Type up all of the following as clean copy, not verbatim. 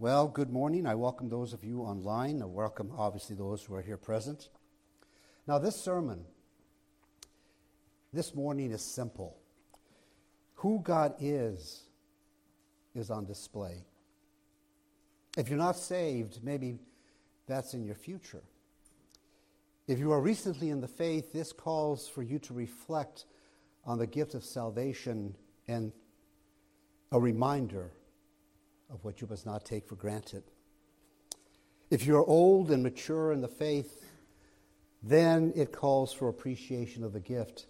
Well, good morning. I welcome those of you online. I welcome, obviously, those who are here present. Now, this sermon this morning is simple. Who God is on display. If you're not saved, maybe that's in your future. If you are recently in the faith, this calls for you to reflect on the gift of salvation and a reminder of what you must not take for granted. If you're old and mature in the faith, then it calls for appreciation of the gift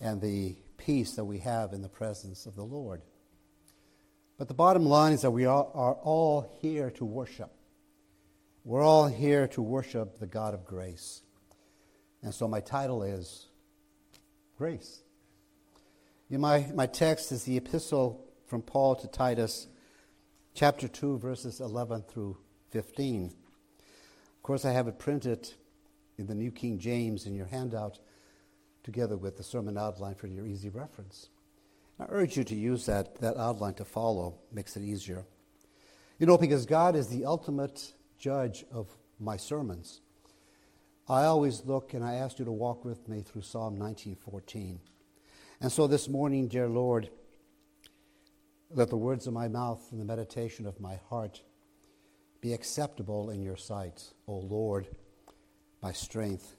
and the peace that we have in the presence of the Lord. But the bottom line is that we are all here to worship. We're all here to worship the God of grace. And so my title is Grace. In my text is the epistle from Paul to Titus, chapter 2, verses 11 through 15. Of course, I have it printed in the New King James in your handout, together with the sermon outline for your easy reference. I urge you to use that outline to follow. Makes it easier. You know, because God is the ultimate judge of my sermons. I always look, and I ask you to walk with me through Psalm 19:14. And so this morning, dear Lord, let the words of my mouth and the meditation of my heart be acceptable in your sight, O Lord, my strength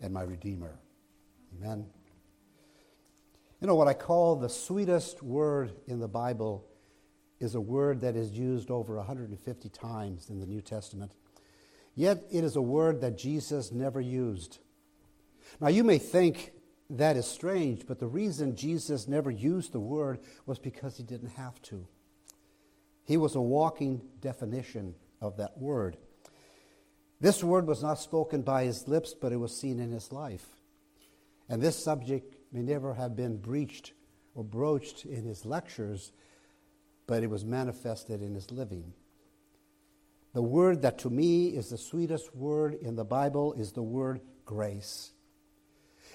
and my Redeemer. Amen. You know, what I call the sweetest word in the Bible is a word that is used over 150 times in the New Testament. Yet it is a word that Jesus never used. Now, you may think that is strange, but the reason Jesus never used the word was because he didn't have to. He was a walking definition of that word. This word was not spoken by his lips, but it was seen in his life. And this subject may never have been breached or broached in his lectures, but it was manifested in his living. The word that to me is the sweetest word in the Bible is the word grace.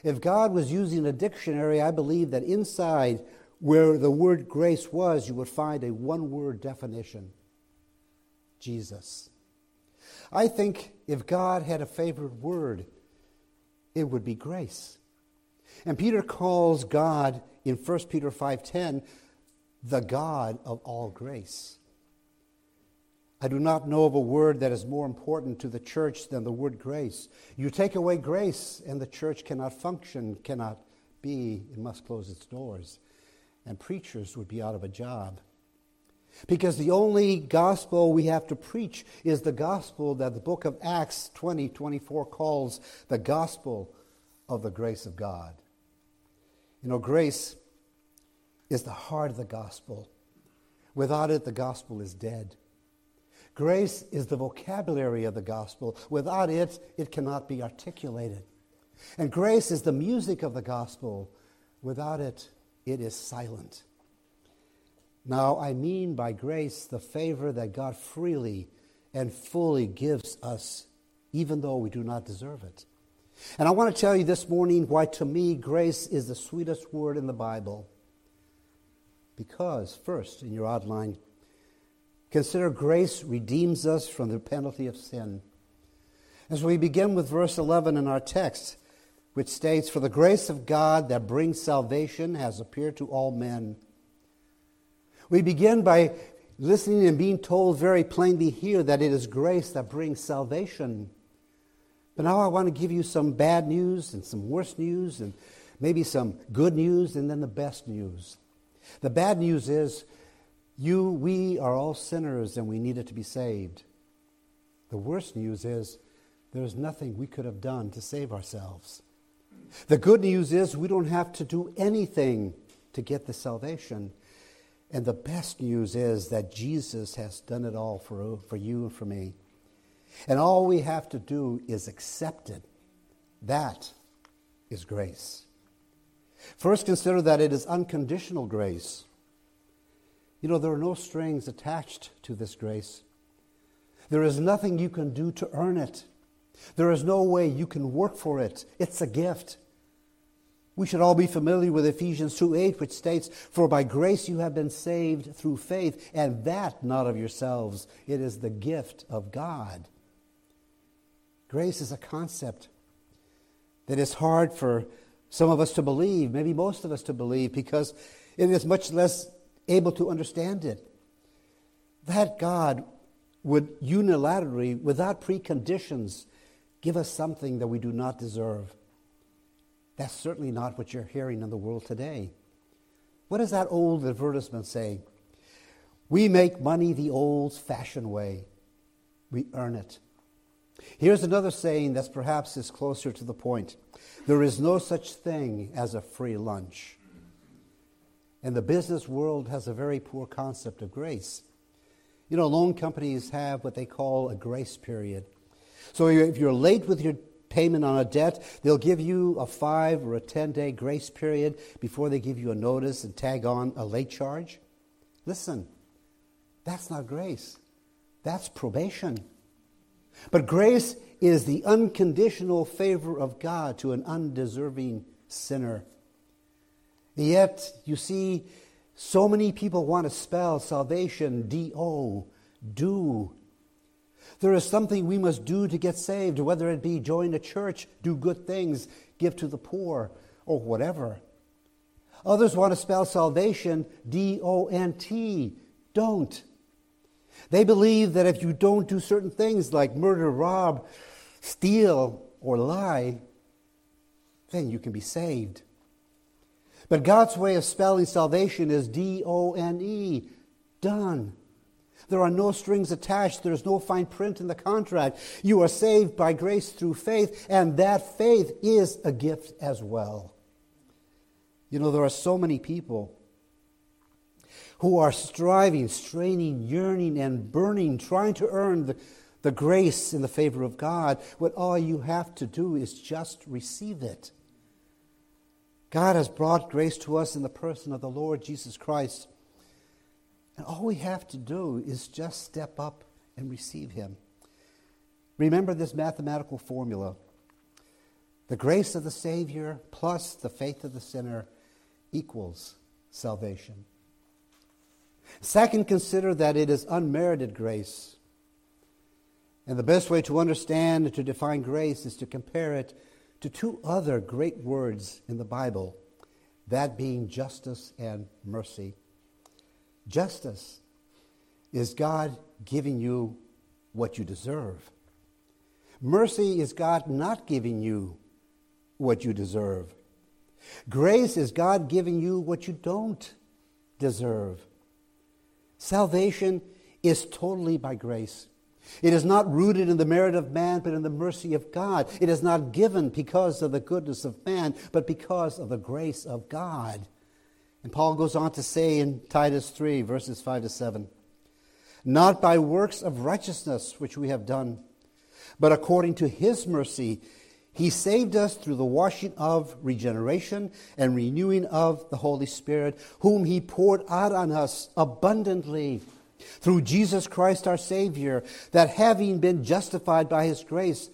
If God was using a dictionary, I believe that inside where the word grace was, you would find a one-word definition: Jesus. I think if God had a favorite word, it would be grace. And Peter calls God in 1 Peter 5:10 the God of all grace. I do not know of a word that is more important to the church than the word grace. You take away grace and the church cannot function, cannot be, it must close its doors. And preachers would be out of a job. Because the only gospel we have to preach is the gospel that the book of Acts 20:24 calls the gospel of the grace of God. You know, grace is the heart of the gospel. Without it, the gospel is dead. Grace is the vocabulary of the gospel. Without it, it cannot be articulated. And grace is the music of the gospel. Without it, it is silent. Now, I mean by grace the favor that God freely and fully gives us, even though we do not deserve it. And I want to tell you this morning why, to me, grace is the sweetest word in the Bible. Because, first, in your outline, consider grace redeems us from the penalty of sin. As we begin with verse 11 in our text, which states, "For the grace of God that brings salvation has appeared to all men." We begin by listening and being told very plainly here that it is grace that brings salvation. But now I want to give you some bad news and some worse news and maybe some good news and then the best news. The bad news is we are all sinners and we needed to be saved. The worst news is there's nothing we could have done to save ourselves. The good news is we don't have to do anything to get the salvation. And the best news is that Jesus has done it all for you and for me. And all we have to do is accept it. That is grace. First, consider that it is unconditional grace. You know, there are no strings attached to this grace. There is nothing you can do to earn it. There is no way you can work for it. It's a gift. We should all be familiar with Ephesians 2:8, which states, "For by grace you have been saved through faith, and that not of yourselves. It is the gift of God." Grace is a concept that is hard for some of us to believe, maybe most of us to believe, because it is much less able to understand it. That God would unilaterally, without preconditions, give us something that we do not deserve. That's certainly not what you're hearing in the world today. What does that old advertisement say? "We make money the old-fashioned way. We earn it." Here's another saying that perhaps is closer to the point. "There is no such thing as a free lunch." And the business world has a very poor concept of grace. You know, loan companies have what they call a grace period. So if you're late with your payment on a debt, they'll give you a 5 or a 10-day grace period before they give you a notice and tag on a late charge. Listen, that's not grace. That's probation. But grace is the unconditional favor of God to an undeserving sinner. Yet, you see, so many people want to spell salvation D-O, do. There is something we must do to get saved, whether it be join a church, do good things, give to the poor, or whatever. Others want to spell salvation D-O-N-T, don't. They believe that if you don't do certain things like murder, rob, steal, or lie, then you can be saved. But God's way of spelling salvation is D-O-N-E, done. There are no strings attached. There's no fine print in the contract. You are saved by grace through faith, and that faith is a gift as well. You know, there are so many people who are striving, straining, yearning, and burning, trying to earn the grace and the favor of God, when all you have to do is just receive it. God has brought grace to us in the person of the Lord Jesus Christ. And all we have to do is just step up and receive Him. Remember this mathematical formula. The grace of the Savior plus the faith of the sinner equals salvation. Second, consider that it is unmerited grace. And the best way to understand and to define grace is to compare it to two other great words in the Bible, that being justice and mercy. Justice is God giving you what you deserve. Mercy is God not giving you what you deserve. Grace is God giving you what you don't deserve. Salvation is totally by grace. It is not rooted in the merit of man, but in the mercy of God. It is not given because of the goodness of man, but because of the grace of God. And Paul goes on to say in Titus 3, verses 5 to 7, "Not by works of righteousness which we have done, but according to His mercy, He saved us through the washing of regeneration and renewing of the Holy Spirit, whom He poured out on us abundantly through Jesus Christ our Savior, that having been justified by His grace,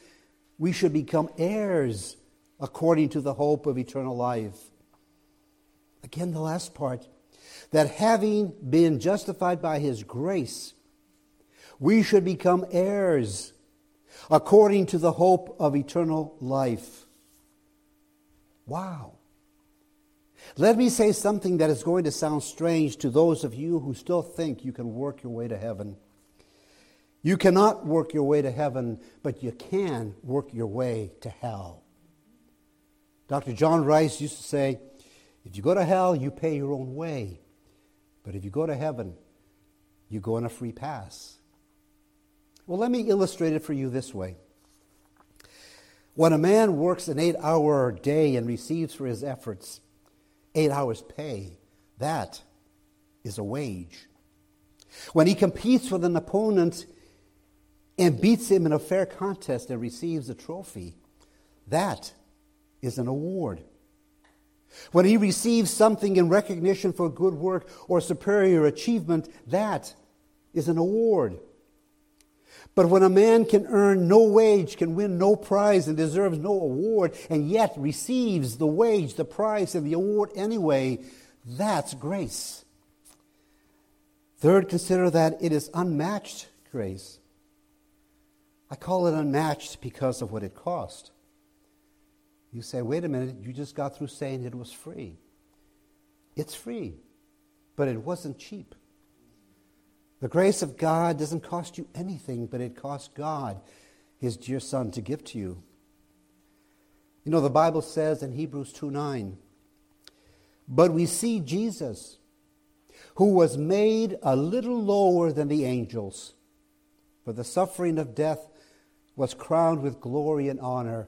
we should become heirs according to the hope of eternal life." Again, the last part, that having been justified by His grace, we should become heirs according to the hope of eternal life. Wow. Let me say something that is going to sound strange to those of you who still think you can work your way to heaven. You cannot work your way to heaven, but you can work your way to hell. Dr. John Rice used to say, "If you go to hell, you pay your own way. But if you go to heaven, you go on a free pass." Well, let me illustrate it for you this way. When a man works an 8-hour day and receives for his efforts 8 hours pay, that is a wage. When he competes with an opponent and beats him in a fair contest and receives a trophy, that is an award. When he receives something in recognition for good work or superior achievement, that is an award. But when a man can earn no wage, can win no prize, and deserves no award, and yet receives the wage, the prize, and the award anyway, that's grace. Third, consider that it is unmatched grace. I call it unmatched because of what it cost. You say, wait a minute, you just got through saying it was free. It's free, but it wasn't cheap. The grace of God doesn't cost you anything, but it cost God, His dear Son, to give to you. You know, the Bible says in Hebrews 2:9, but we see Jesus, who was made a little lower than the angels, for the suffering of death was crowned with glory and honor,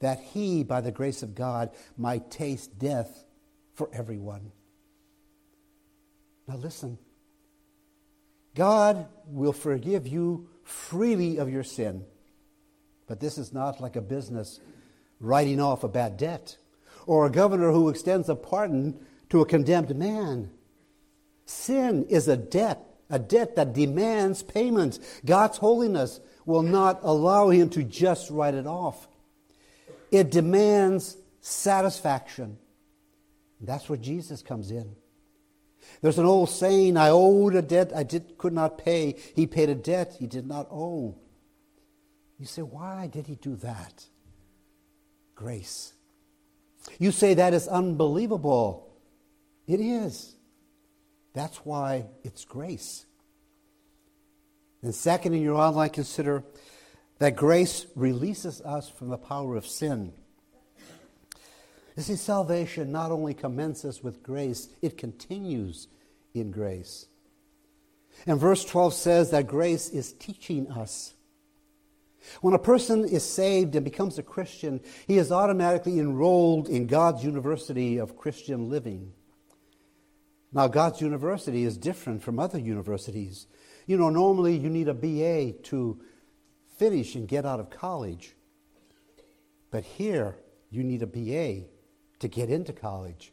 that he, by the grace of God, might taste death for everyone. Now listen. God will forgive you freely of your sin. But this is not like a business writing off a bad debt or a governor who extends a pardon to a condemned man. Sin is a debt that demands payment. God's holiness will not allow him to just write it off. It demands satisfaction. That's where Jesus comes in. There's an old saying, I owed a debt I could not pay. He paid a debt he did not owe. You say, why did he do that? Grace. You say that is unbelievable. It is. That's why it's grace. And second, in your outline, consider that grace releases us from the power of sin. You see, salvation not only commences with grace, it continues in grace. And verse 12 says that grace is teaching us. When a person is saved and becomes a Christian, he is automatically enrolled in God's university of Christian living. Now, God's university is different from other universities. You know, normally you need a BA to finish and get out of college. But here, you need a BA to get into college.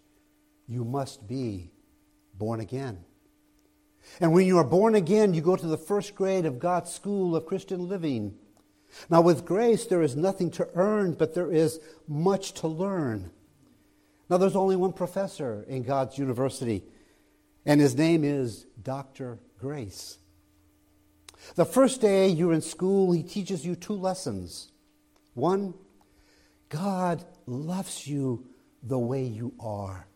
You must be born again. And when you are born again, you go to the first grade of God's school of Christian living. Now, with grace, there is nothing to earn, but there is much to learn. Now, there's only one professor in God's university, and his name is Dr. Grace. The first day you're in school, he teaches you two lessons. One, God loves you the way you are.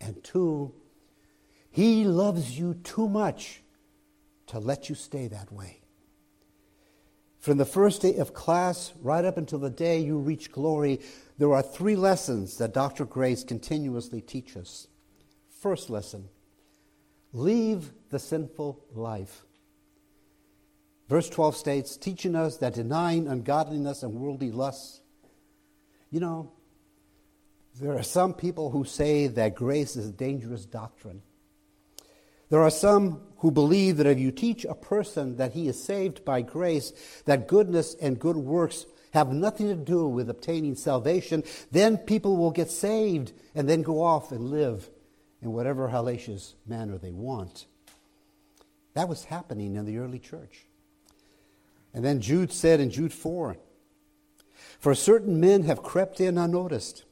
And two, he loves you too much to let you stay that way. From the first day of class right up until the day you reach glory, there are three lessons that Dr. Grace continuously teaches. First lesson, leave the sinful life. Verse 12 states, teaching us that denying ungodliness and worldly lusts. You know, there are some people who say that grace is a dangerous doctrine. There are some who believe that if you teach a person that he is saved by grace, that goodness and good works have nothing to do with obtaining salvation, then people will get saved and then go off and live in whatever hellacious manner they want. That was happening in the early church. And then Jude said in Jude 4, for certain men have crept in unnoticed,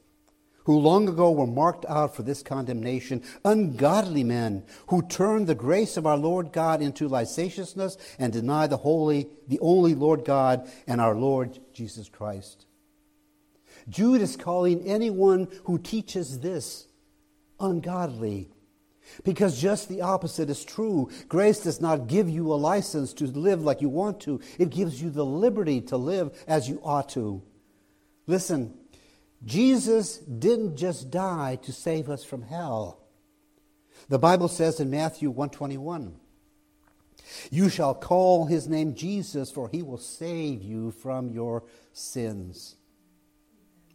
who long ago were marked out for this condemnation, ungodly men who turn the grace of our Lord God into licentiousness and deny the only Lord God and our Lord Jesus Christ. Jude is calling anyone who teaches this ungodly, because just the opposite is true. Grace does not give you a license to live like you want to. It gives you the liberty to live as you ought to. Listen, Jesus didn't just die to save us from hell. The Bible says in Matthew 1:21, you shall call his name Jesus, for he will save you from your sins.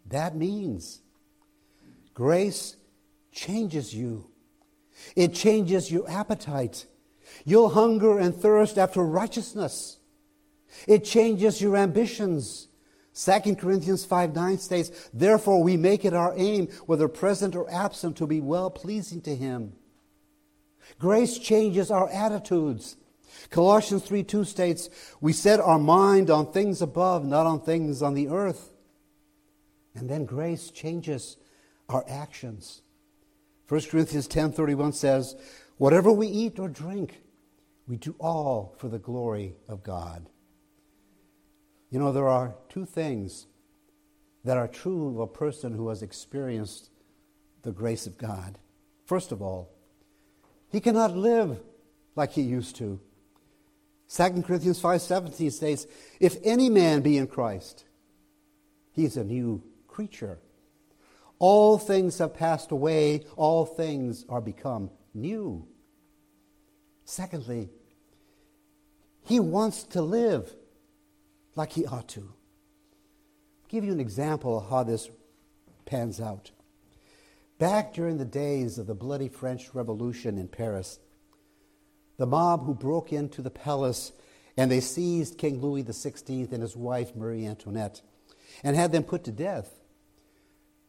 That means grace changes you. It changes your appetite. You'll hunger and thirst after righteousness. It changes your ambitions. 2 Corinthians 5:9 states, therefore we make it our aim, whether present or absent, to be well-pleasing to him. Grace changes our attitudes. Colossians 3:2 states, we set our mind on things above, not on things on the earth. And then grace changes our actions. 1 Corinthians 10:31 says, whatever we eat or drink, we do all for the glory of God. You know, there are two things that are true of a person who has experienced the grace of God. First of all, he cannot live like he used to. 2 Corinthians 5:17 states, if any man be in Christ, he is a new creature. All things have passed away, all things are become new. Secondly, he wants to live like he ought to. I'll give you an example of how this pans out. Back during the days of the bloody French Revolution in Paris, the mob who broke into the palace and they seized King Louis XVI and his wife Marie Antoinette and had them put to death,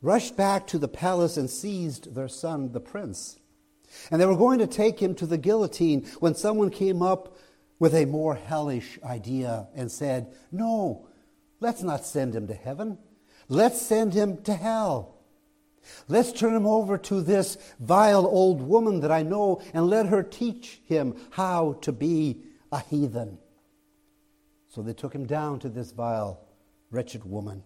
rushed back to the palace and seized their son, the prince. And they were going to take him to the guillotine when someone came up with a more hellish idea and said, no, let's not send him to heaven. Let's send him to hell. Let's turn him over to this vile old woman that I know and let her teach him how to be a heathen. So they took him down to this vile, wretched woman.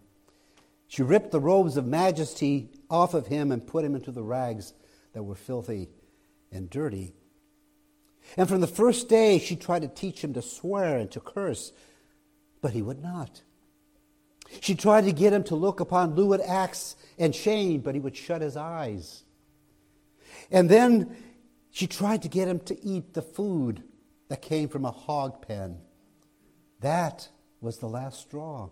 She ripped the robes of majesty off of him and put him into the rags that were filthy and dirty. And from the first day, she tried to teach him to swear and to curse, but he would not. She tried to get him to look upon lewd acts and shame, but he would shut his eyes. And then she tried to get him to eat the food that came from a hog pen. That was the last straw.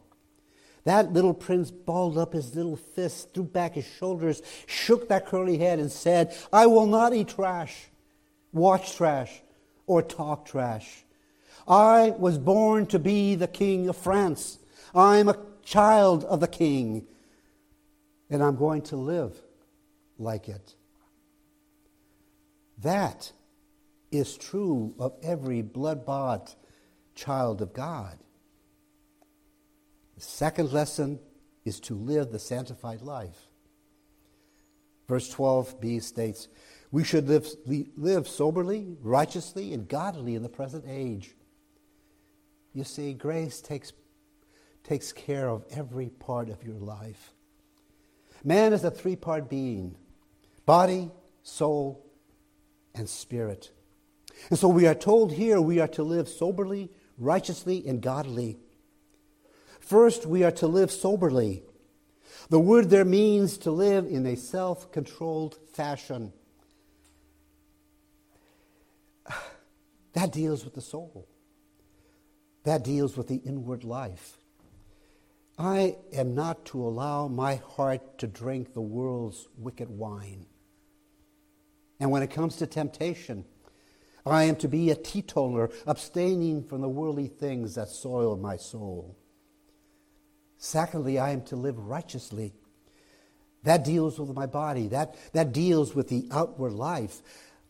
That little prince balled up his little fists, threw back his shoulders, shook that curly head and said, I will not eat trash, watch trash, or talk trash. I was born to be the king of France. I am a child of the king, and I'm going to live like it. That is true of every blood-bought child of God. The second lesson is to live the sanctified life. Verse 12b states, we should live soberly, righteously, and godly in the present age. You see, grace takes care of every part of your life. Man is a three-part being, body, soul, and spirit. And so we are told here we are to live soberly, righteously, and godly. First, we are to live soberly. The word there means to live in a self-controlled fashion. That deals with the soul. That deals with the inward life. I am not to allow my heart to drink the world's wicked wine. And when it comes to temptation, I am to be a teetotaler, abstaining from the worldly things that soil my soul. Secondly, I am to live righteously. That deals with my body. That deals with the outward life.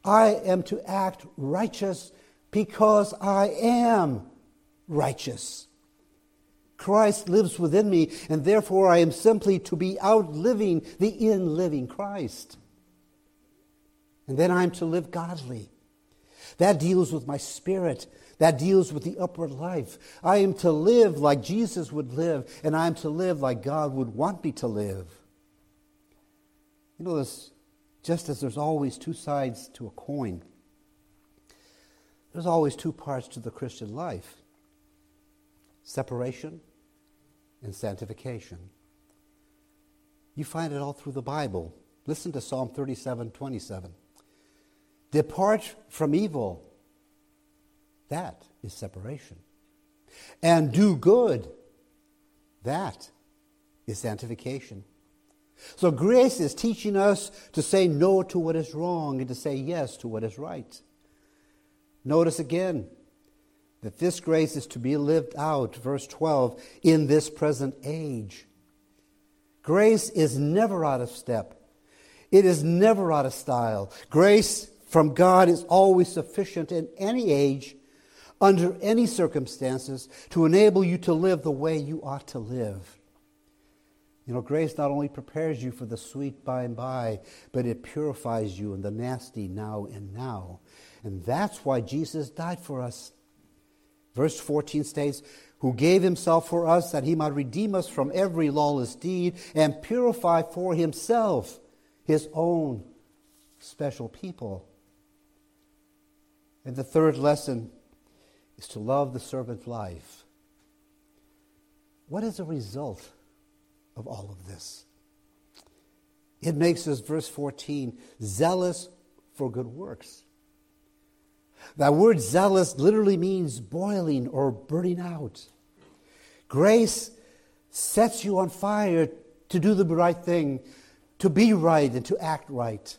I am to act righteous because I am righteous. Christ lives within me, and therefore I am simply to be outliving the in-living Christ. And then I am to live godly. That deals with my spirit. That deals with the upward life. I am to live like Jesus would live, and I am to live like God would want me to live. You know, this, just as there's always two sides to a coin, there's always two parts to the Christian life. Separation and sanctification. You find it all through the Bible. Listen to Psalm 37:27. Depart from evil. That is separation. And do good. That is sanctification. So grace is teaching us to say no to what is wrong and to say yes to what is right. Notice again that this grace is to be lived out, verse 12, in this present age. Grace is never out of step. It is never out of style. Grace from God is always sufficient in any age, under any circumstances to enable you to live the way you ought to live. You know, grace not only prepares you for the sweet by and by, but it purifies you in the nasty now and now. And that's why Jesus died for us. Verse 14 states, who gave himself for us that he might redeem us from every lawless deed and purify for himself his own special people. And the third lesson is to love the servant life. What is the result of all of this? It makes us, verse 14, zealous for good works. That word zealous literally means boiling or burning out. Grace sets you on fire to do the right thing, to be right and to act right.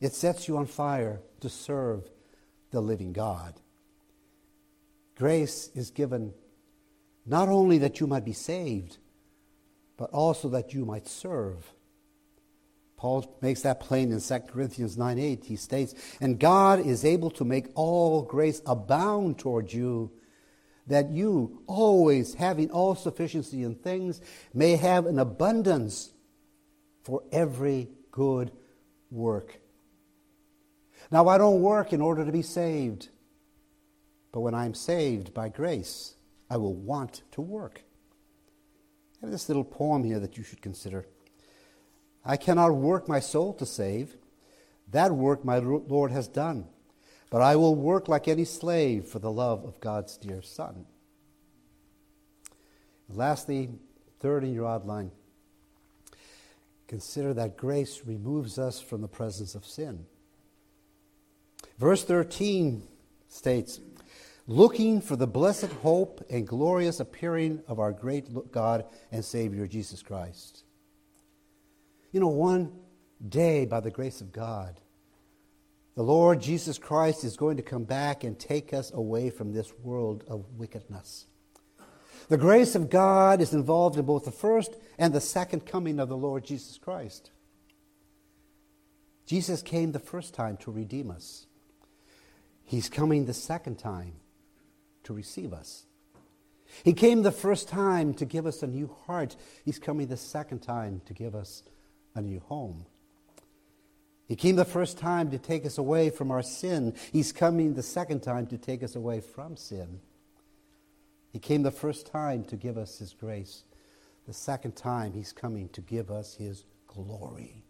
It sets you on fire to serve the living God. Grace is given not only that you might be saved, but also that you might serve. Paul makes that plain in 2 Corinthians 9:8. He states, and God is able to make all grace abound toward you, that you, always having all sufficiency in things, may have an abundance for every good work. Now, I don't work in order to be saved, but when I'm saved by grace, I will want to work. I have this little poem here that you should consider. I cannot work my soul to save. That work my Lord has done. But I will work like any slave for the love of God's dear Son. And lastly, third in your outline, consider that grace removes us from the presence of sin. Verse 13 states, looking for the blessed hope and glorious appearing of our great God and Savior Jesus Christ. You know, one day, by the grace of God, the Lord Jesus Christ is going to come back and take us away from this world of wickedness. The grace of God is involved in both the first and the second coming of the Lord Jesus Christ. Jesus came the first time to redeem us. He's coming the second time to receive us. He came the first time to give us a new heart. He's coming the second time to give us a new home. He came the first time to take us away from our sin. He's coming the second time to take us away from sin. He came the first time to give us his grace. The second time he's coming to give us his glory.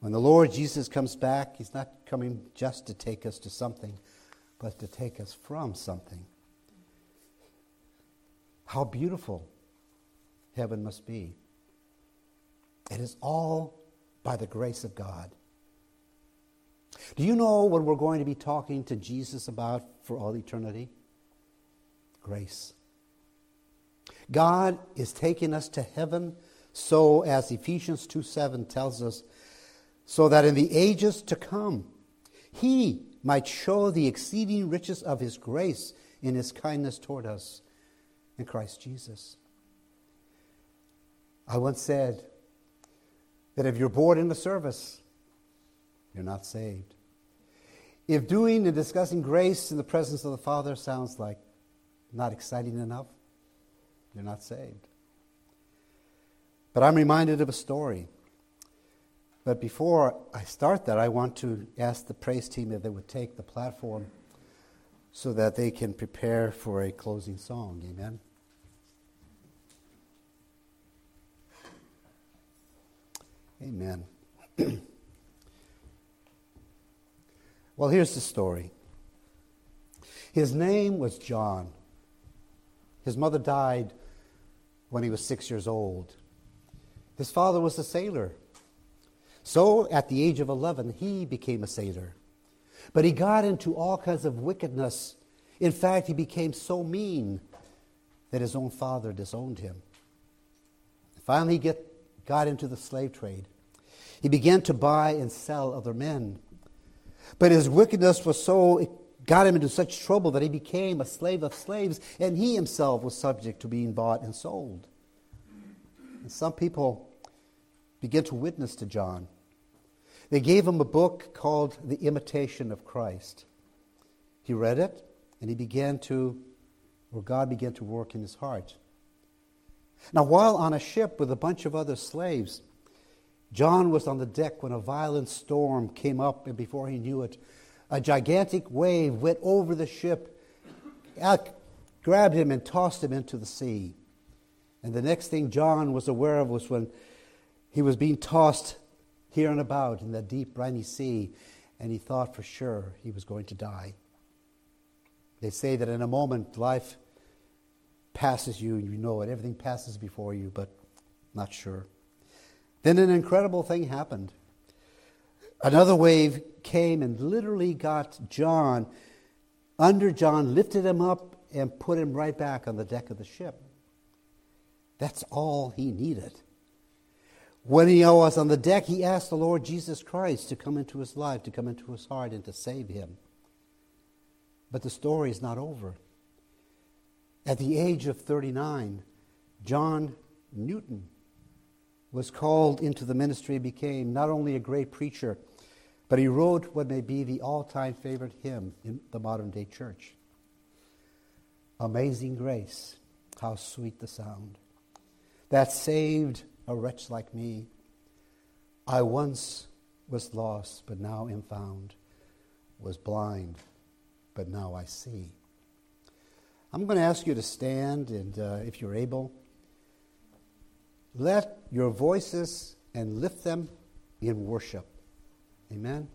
When the Lord Jesus comes back, he's not coming just to take us to something, but to take us from something. How beautiful heaven must be. It is all by the grace of God. Do you know what we're going to be talking to Jesus about for all eternity? Grace. God is taking us to heaven, so as Ephesians 2:7 tells us, so that in the ages to come, he might show the exceeding riches of his grace in his kindness toward us in Christ Jesus. I once said that if you're bored in the service, you're not saved. If doing and discussing grace in the presence of the Father sounds like not exciting enough, you're not saved. But I'm reminded of a story. But before I start that, I want to ask the praise team if they would take the platform so that they can prepare for a closing song. Amen. Amen. Well, here's the story. His name was John. His mother died when he was 6 years old. His father was a sailor. So, at the age of 11, he became a sailor. But he got into all kinds of wickedness. In fact, he became so mean that his own father disowned him. Finally, he got into the slave trade. He began to buy and sell other men. But his wickedness was got him into such trouble that he became a slave of slaves, and he himself was subject to being bought and sold. And some people began to witness to John. They gave him a book called The Imitation of Christ. He read it, and God began to work in his heart. Now, while on a ship with a bunch of other slaves, John was on the deck when a violent storm came up, and before he knew it, a gigantic wave went over the ship, grabbed him and tossed him into the sea. And the next thing John was aware of was when he was being tossed here and about in that deep, briny sea, and he thought for sure he was going to die. They say that in a moment, life passes you, you know it. Everything passes before you, but not sure. Then an incredible thing happened. Another wave came and literally got John, under John, lifted him up and put him right back on the deck of the ship. That's all he needed. When he was on the deck, he asked the Lord Jesus Christ to come into his life, to come into his heart, and to save him. But the story is not over. At the age of 39, John Newton was called into the ministry and became not only a great preacher, but he wrote what may be the all-time favorite hymn in the modern-day church. Amazing Grace, how sweet the sound, that saved a wretch like me. I once was lost, but now am found, was blind, but now I see. I'm going to ask you to stand, and if you're able, let your voices and lift them in worship. Amen.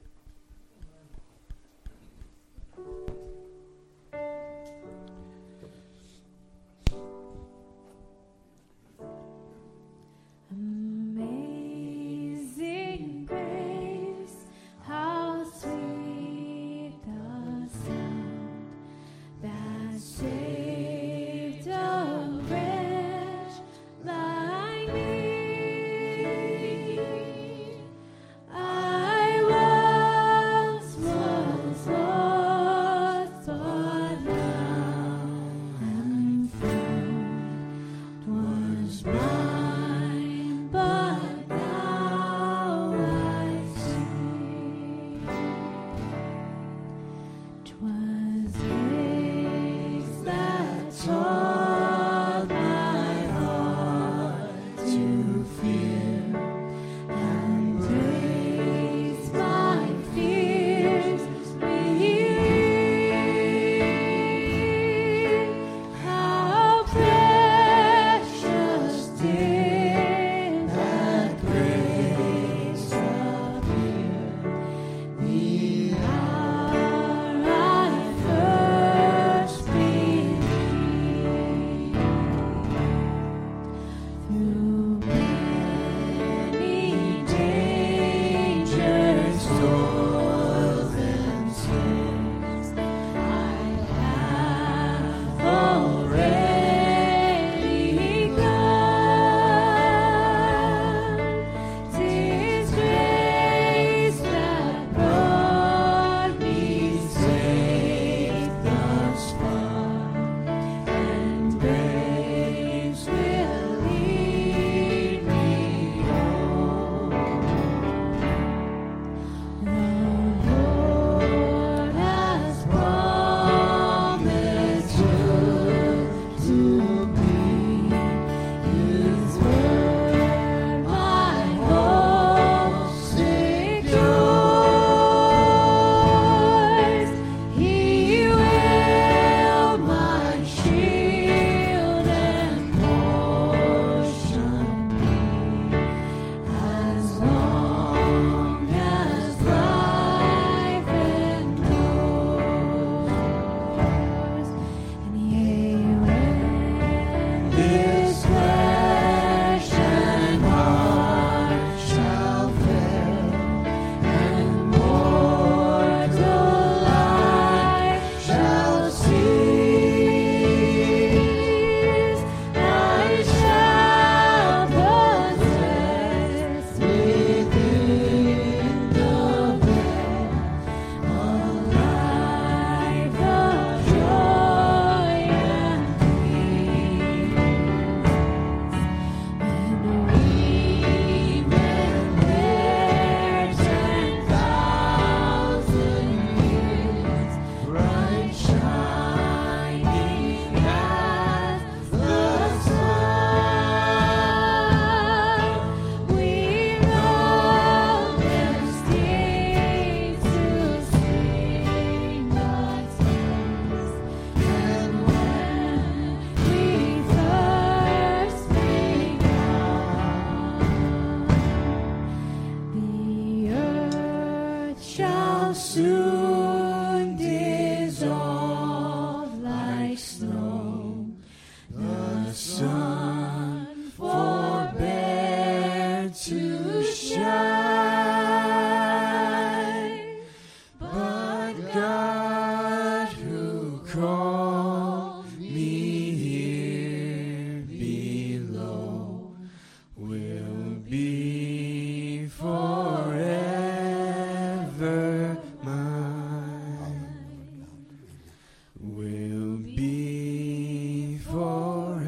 will be forever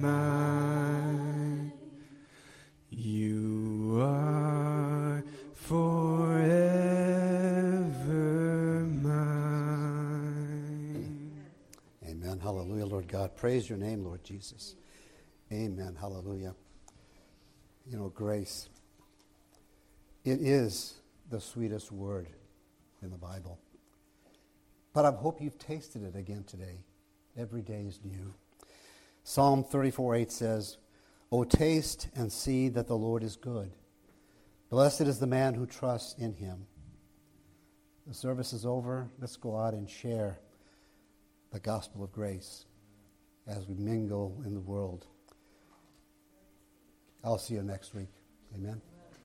mine. You are forever mine. Amen. Hallelujah, Lord God. Praise your name, Lord Jesus. Amen. Hallelujah. You know, grace, it is the sweetest word in the Bible. But I hope you've tasted it again today. Every day is new. Psalm 34:8 says, "O taste and see that the Lord is good. Blessed is the man who trusts in him." The service is over. Let's go out and share the gospel of grace as we mingle in the world. I'll see you next week. Amen.